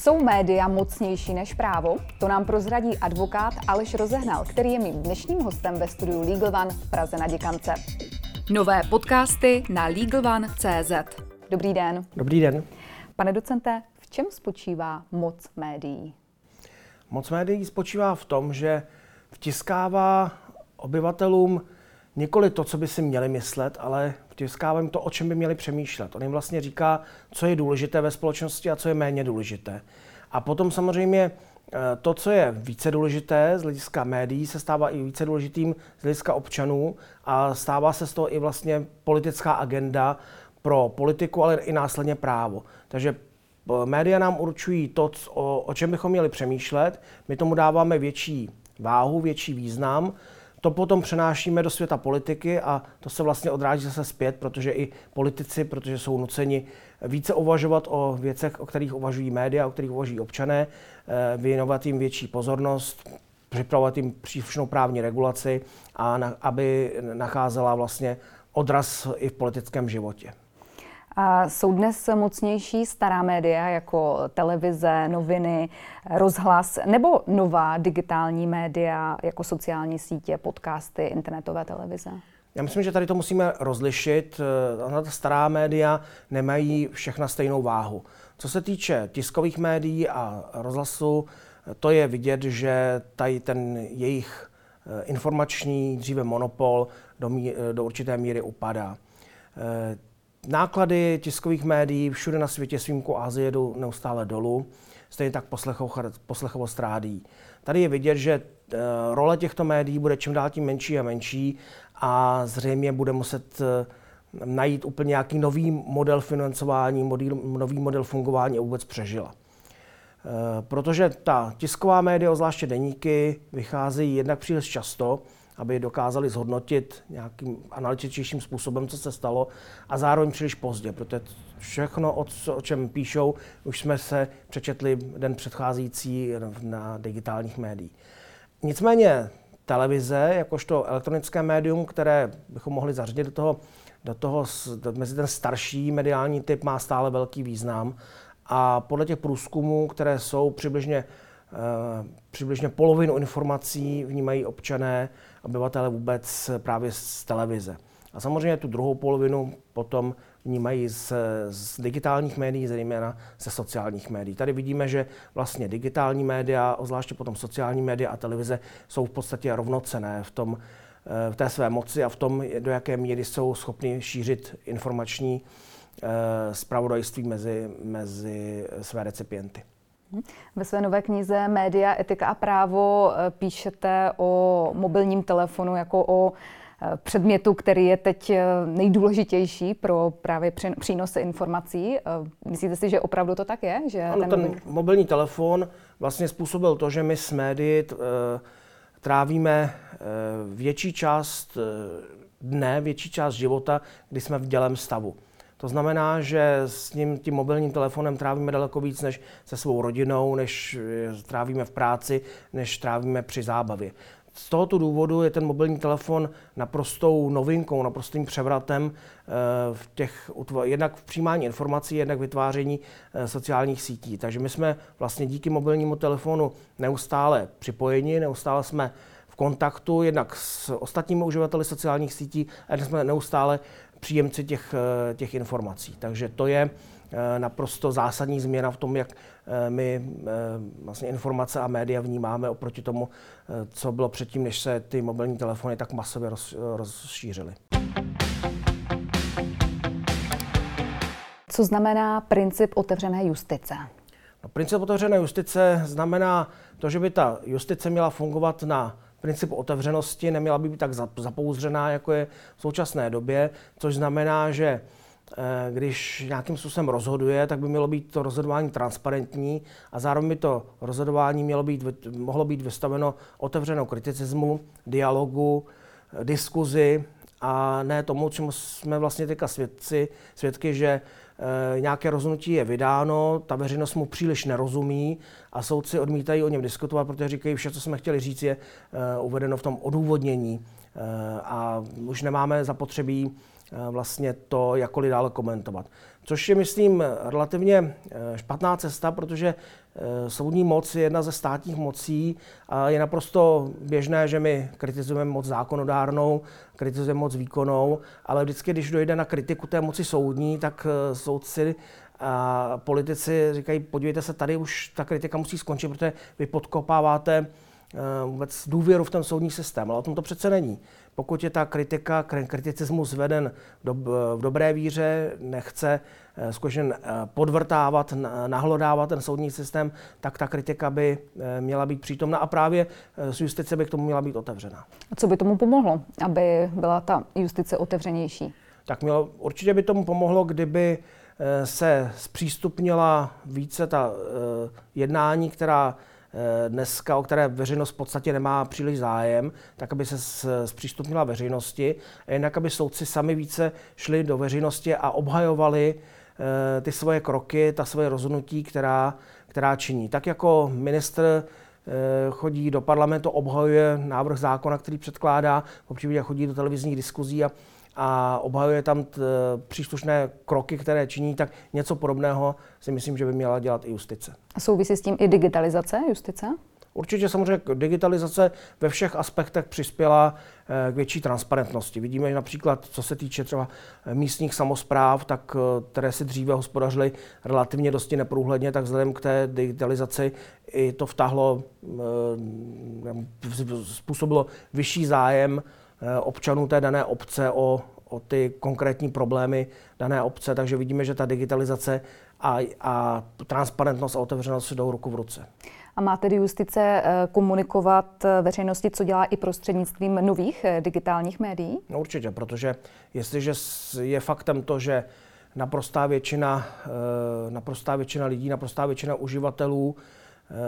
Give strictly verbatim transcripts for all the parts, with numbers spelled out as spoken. Jsou média mocnější než právo? To nám prozradí advokát Aleš Rozehnal, který je mým dnešním hostem ve studiu LegalOne v Praze na Děkance. Nové podcasty na legal one tečka cé zet. Dobrý den. Dobrý den. Pane docente, v čem spočívá moc médií? Moc médií spočívá v tom, že vtiskává obyvatelům nikoli to, co by si měli myslet, ale vtiskává jim to, o čem by měli přemýšlet. On jim vlastně říká, co je důležité ve společnosti a co je méně důležité. A potom samozřejmě to, co je více důležité z hlediska médií, se stává i více důležitým z hlediska občanů a stává se z toho i vlastně politická agenda pro politiku, ale i následně právo. Takže média nám určují to, o, o čem bychom měli přemýšlet, my tomu dáváme větší váhu, větší význam, to potom přenášíme do světa politiky a to se vlastně odráží zase zpět, protože i politici, protože jsou nuceni více uvažovat o věcech, o kterých uvažují média, o kterých uvažují občané, věnovat jim větší pozornost, připravovat jim příslušnou právní regulaci, a na, aby nacházela vlastně odraz i v politickém životě. A jsou dnes mocnější stará média jako televize, noviny, rozhlas nebo nová digitální média jako sociální sítě, podcasty, internetové televize? Já myslím, že tady to musíme rozlišit. Stará média nemají všechna stejnou váhu. Co se týče tiskových médií a rozhlasu, to je vidět, že tady ten jejich informační, dříve monopol, do, mí, do určité míry upadá. Náklady tiskových médií všude na světě s výjimkou Asie jdou neustále dolů, stejně tak poslechovost rádií. Tady je vidět, že role těchto médií bude čím dál tím menší a menší a zřejmě bude muset najít úplně nějaký nový model financování, nový model fungování a vůbec přežila. Protože ta tisková média, zvláště deníky, vycházejí jednak příliš často, aby dokázali zhodnotit nějakým analytičtějším způsobem, co se stalo, a zároveň příliš pozdě, protože všechno, o, co, o čem píšou, už jsme se přečetli den předcházející na digitálních médiích. Nicméně televize, jakožto elektronické médium, které bychom mohli zařadit do toho, do toho mezi ten starší mediální typ, má stále velký význam a podle těch průzkumů, které jsou přibližně Uh, přibližně polovinu informací vnímají občané, obyvatele vůbec právě z televize. A samozřejmě tu druhou polovinu potom vnímají z, z digitálních médií, zejména ze sociálních médií. Tady vidíme, že vlastně digitální média, zvláště potom sociální média a televize, jsou v podstatě rovnocenné v tom, v té své moci a v tom, do jaké míry jsou schopni šířit informační uh, zpravodajství mezi, mezi své recipienty. Ve své nové knize Média, etika a právo píšete o mobilním telefonu jako o předmětu, který je teď nejdůležitější pro právě přínos informací. Myslíte si, že opravdu to tak je? Že ano, ten, ten mobil... mobilní telefon vlastně způsobil to, že my s médii trávíme větší část dne, větší část života, kdy jsme v dělém stavu. To znamená, že s ním, tím mobilním telefonem trávíme daleko víc než se svou rodinou, než trávíme v práci, než trávíme při zábavě. Z tohoto důvodu je ten mobilní telefon naprostou novinkou, naprostým převratem v těch, jednak v přijímání informací, jednak vytváření sociálních sítí. Takže my jsme vlastně díky mobilnímu telefonu neustále připojeni, neustále jsme v kontaktu jednak s ostatními uživateli sociálních sítí a jsme neustále příjemci těch, těch informací. Takže to je naprosto zásadní změna v tom, jak my vlastně informace a média vnímáme oproti tomu, co bylo předtím, než se ty mobilní telefony tak masově roz, rozšířily. Co znamená princip otevřené justice? No, princip otevřené justice znamená to, že by ta justice měla fungovat na principu otevřenosti, neměla by být tak zapouzřená, jako je v současné době, což znamená, že když nějakým způsobem rozhoduje, tak by mělo být to rozhodování transparentní a zároveň by to rozhodování mělo být, mohlo být vystaveno otevřenou kriticismu, dialogu, diskuzi a ne tomu, čemu jsme vlastně teďka svědci, svědky, že nějaké rozhodnutí je vydáno, ta veřejnost mu příliš nerozumí a soudci odmítají o něm diskutovat, protože říkají, vše, co jsme chtěli říct, je uvedeno v tom odůvodnění a už nemáme zapotřebí vlastně to jakkoliv dále komentovat. Což je, myslím, relativně špatná cesta, protože soudní moc je jedna ze státních mocí a je naprosto běžné, že my kritizujeme moc zákonodárnou, kritizujeme moc výkonnou, ale vždycky, když dojde na kritiku té moci soudní, tak soudci a politici říkají, podívejte se, tady už ta kritika musí skončit, protože vy podkopáváte vůbec důvěru v ten soudní systém, ale o tom to přece není. Pokud je ta kritika, kriticismus veden v dobré víře, nechce skutečně podvrtávat, nahlodávat ten soudní systém, tak ta kritika by měla být přítomna a právě justice by k tomu měla být otevřená. A co by tomu pomohlo, aby byla ta justice otevřenější? Tak mělo, určitě by tomu pomohlo, kdyby se zpřístupnila více ta jednání, která dneska, o které veřejnost v podstatě nemá příliš zájem, tak aby se zpřístupnila veřejnosti a jinak, aby soudci sami více šli do veřejnosti a obhajovali uh, ty svoje kroky, ta svoje rozhodnutí, která, která činí. Tak jako ministr uh, chodí do parlamentu, obhajuje návrh zákona, který předkládá, popřípadě chodí do televizních diskuzí a a obhajuje tam t, příslušné kroky, které činí, tak něco podobného si myslím, že by měla dělat i justice. A souvisí s tím i digitalizace justice? Určitě samozřejmě digitalizace ve všech aspektech přispěla k větší transparentnosti. Vidíme, že například, co se týče třeba místních samospráv, tak, které si dříve hospodařily relativně dosti neprůhledně, tak vzhledem k té digitalizaci i to vtahlo, způsobilo vyšší zájem občanů té dané obce o, o ty konkrétní problémy dané obce, takže vidíme, že ta digitalizace a, a transparentnost a otevřenost si jdou ruku v ruce. A má tedy justice komunikovat veřejnosti, co dělá i prostřednictvím nových digitálních médií? No určitě, protože jestliže je faktem to, že naprostá většina, naprostá většina lidí, naprostá většina uživatelů,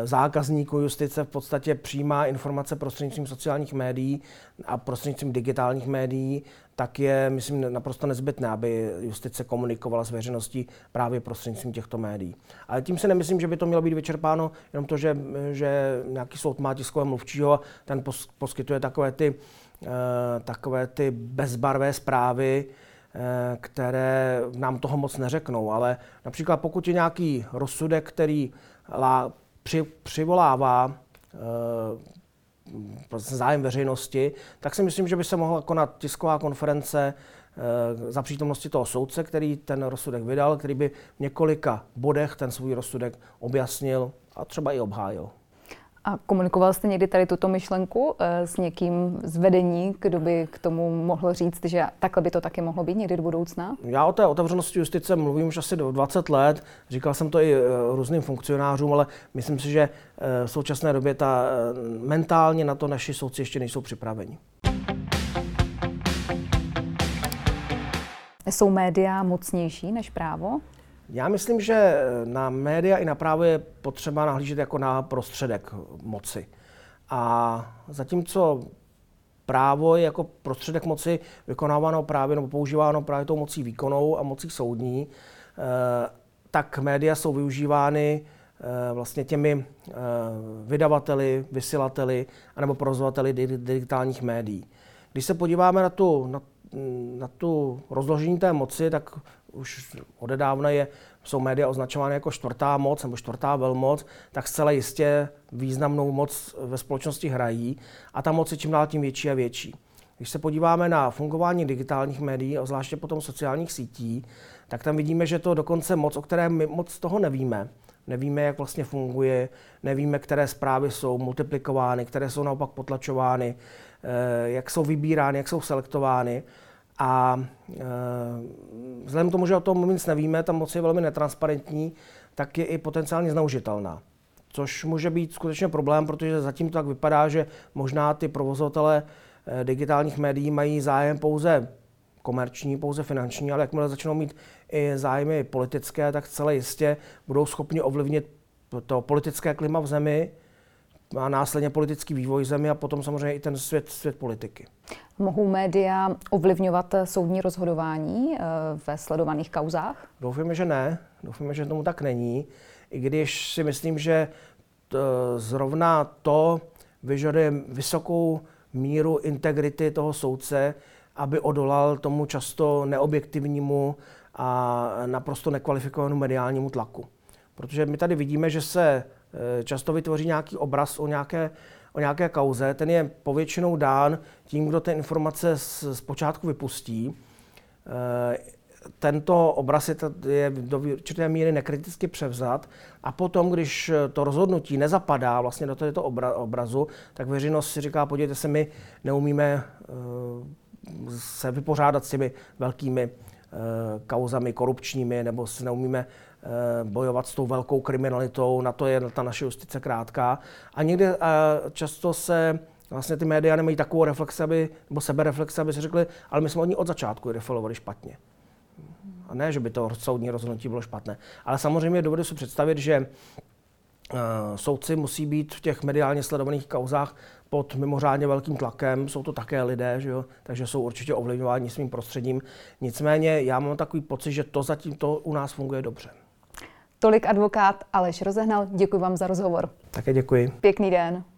zákazníků justice v podstatě přijímá informace prostřednictvím sociálních médií a prostřednictvím digitálních médií, tak je, myslím, naprosto nezbytné, aby justice komunikovala s veřejností právě prostřednictvím těchto médií. Ale tím si nemyslím, že by to mělo být vyčerpáno, jenom to, že, že nějaký soud má tiskového mluvčího a ten poskytuje takové ty, takové ty bezbarvé zprávy, které nám toho moc neřeknou. Ale například pokud je nějaký rozsudek, který lá Při, přivolává e, zájem veřejnosti, tak si myslím, že by se mohla konat tisková konference e, za přítomnosti toho soudce, který ten rozsudek vydal, který by v několika bodech ten svůj rozsudek objasnil a třeba i obhájil. A komunikoval jste někdy tady tuto myšlenku e, s někým z vedení, kdo by k tomu mohl říct, že takhle by to taky mohlo být někdy do budoucna? Já o té otevřenosti justice mluvím už asi dvacet let, říkal jsem to i e, různým funkcionářům, ale myslím si, že e, v současné době ta, e, mentálně na to naši soudci ještě nejsou připraveni. Jsou média mocnější než právo? Já myslím, že na média i na právo je potřeba nahlížet jako na prostředek moci. A zatímco právo je jako prostředek moci vykonáváno právě nebo používáno právě tou mocí výkonnou a mocí soudní, tak média jsou využívány vlastně těmi vydavateli, vysílateli anebo provozovateli digitálních médií. Když se podíváme na tu, na, na tu rozložení té moci, tak už odedávna je, jsou média označovány jako čtvrtá moc nebo čtvrtá velmoc, tak zcela jistě významnou moc ve společnosti hrají a ta moc je čím dál tím větší a větší. Když se podíváme na fungování digitálních médií, a zvláště potom sociálních sítí, tak tam vidíme, že to dokonce moc, o které my moc toho nevíme. Nevíme, jak vlastně funguje, nevíme, které zprávy jsou multiplikovány, které jsou naopak potlačovány, jak jsou vybírány, jak jsou selektovány. A e, vzhledem k tomu, že o tom nic nevíme, ta moc je velmi netransparentní, tak je i potenciálně zneužitelná. Což může být skutečně problém, protože zatím to tak vypadá, že možná ty provozovatele digitálních médií mají zájem pouze komerční, pouze finanční, ale jakmile začnou mít i zájmy politické, tak zcela jistě budou schopni ovlivnit to politické klima v zemi a následně politický vývoj zemi a potom samozřejmě i ten svět, svět politiky. Mohou média ovlivňovat soudní rozhodování ve sledovaných kauzách? Doufujeme, že ne. Doufujeme, že tomu tak není. I když si myslím, že t, zrovna to vyžaduje vysokou míru integrity toho soudce, aby odolal tomu často neobjektivnímu a naprosto nekvalifikovanému mediálnímu tlaku. Protože my tady vidíme, že se často vytvoří nějaký obraz o nějaké, o nějaké kauze. Ten je povětšinou dán tím, kdo ty informace z, z počátku vypustí. Tento obraz je, je do určité míry nekriticky převzat a potom, když to rozhodnutí nezapadá vlastně do tohoto obra, obrazu, tak veřejnost si říká, podívejte se, my neumíme uh, se vypořádat s těmi velkými uh, kauzami korupčními nebo si neumíme uh, bojovat s tou velkou kriminalitou, na to je ta naše justice krátká. A někde uh, často se vlastně ty média nemají takovou reflexi, aby, nebo sebereflexi, aby si řekli, ale my jsme od ní od začátku defilovali špatně. A ne, že by to soudní rozhodnutí bylo špatné. Ale samozřejmě dovedu si představit, že uh, soudci musí být v těch mediálně sledovaných kauzách pod mimořádně velkým tlakem. Jsou to také lidé, že jo? Takže jsou určitě ovlivňováni svým prostředím. Nicméně já mám takový pocit, že to zatím to u nás funguje dobře. Tolik advokát Aleš Rozehnal. Děkuji vám za rozhovor. Také děkuji. Pěkný den.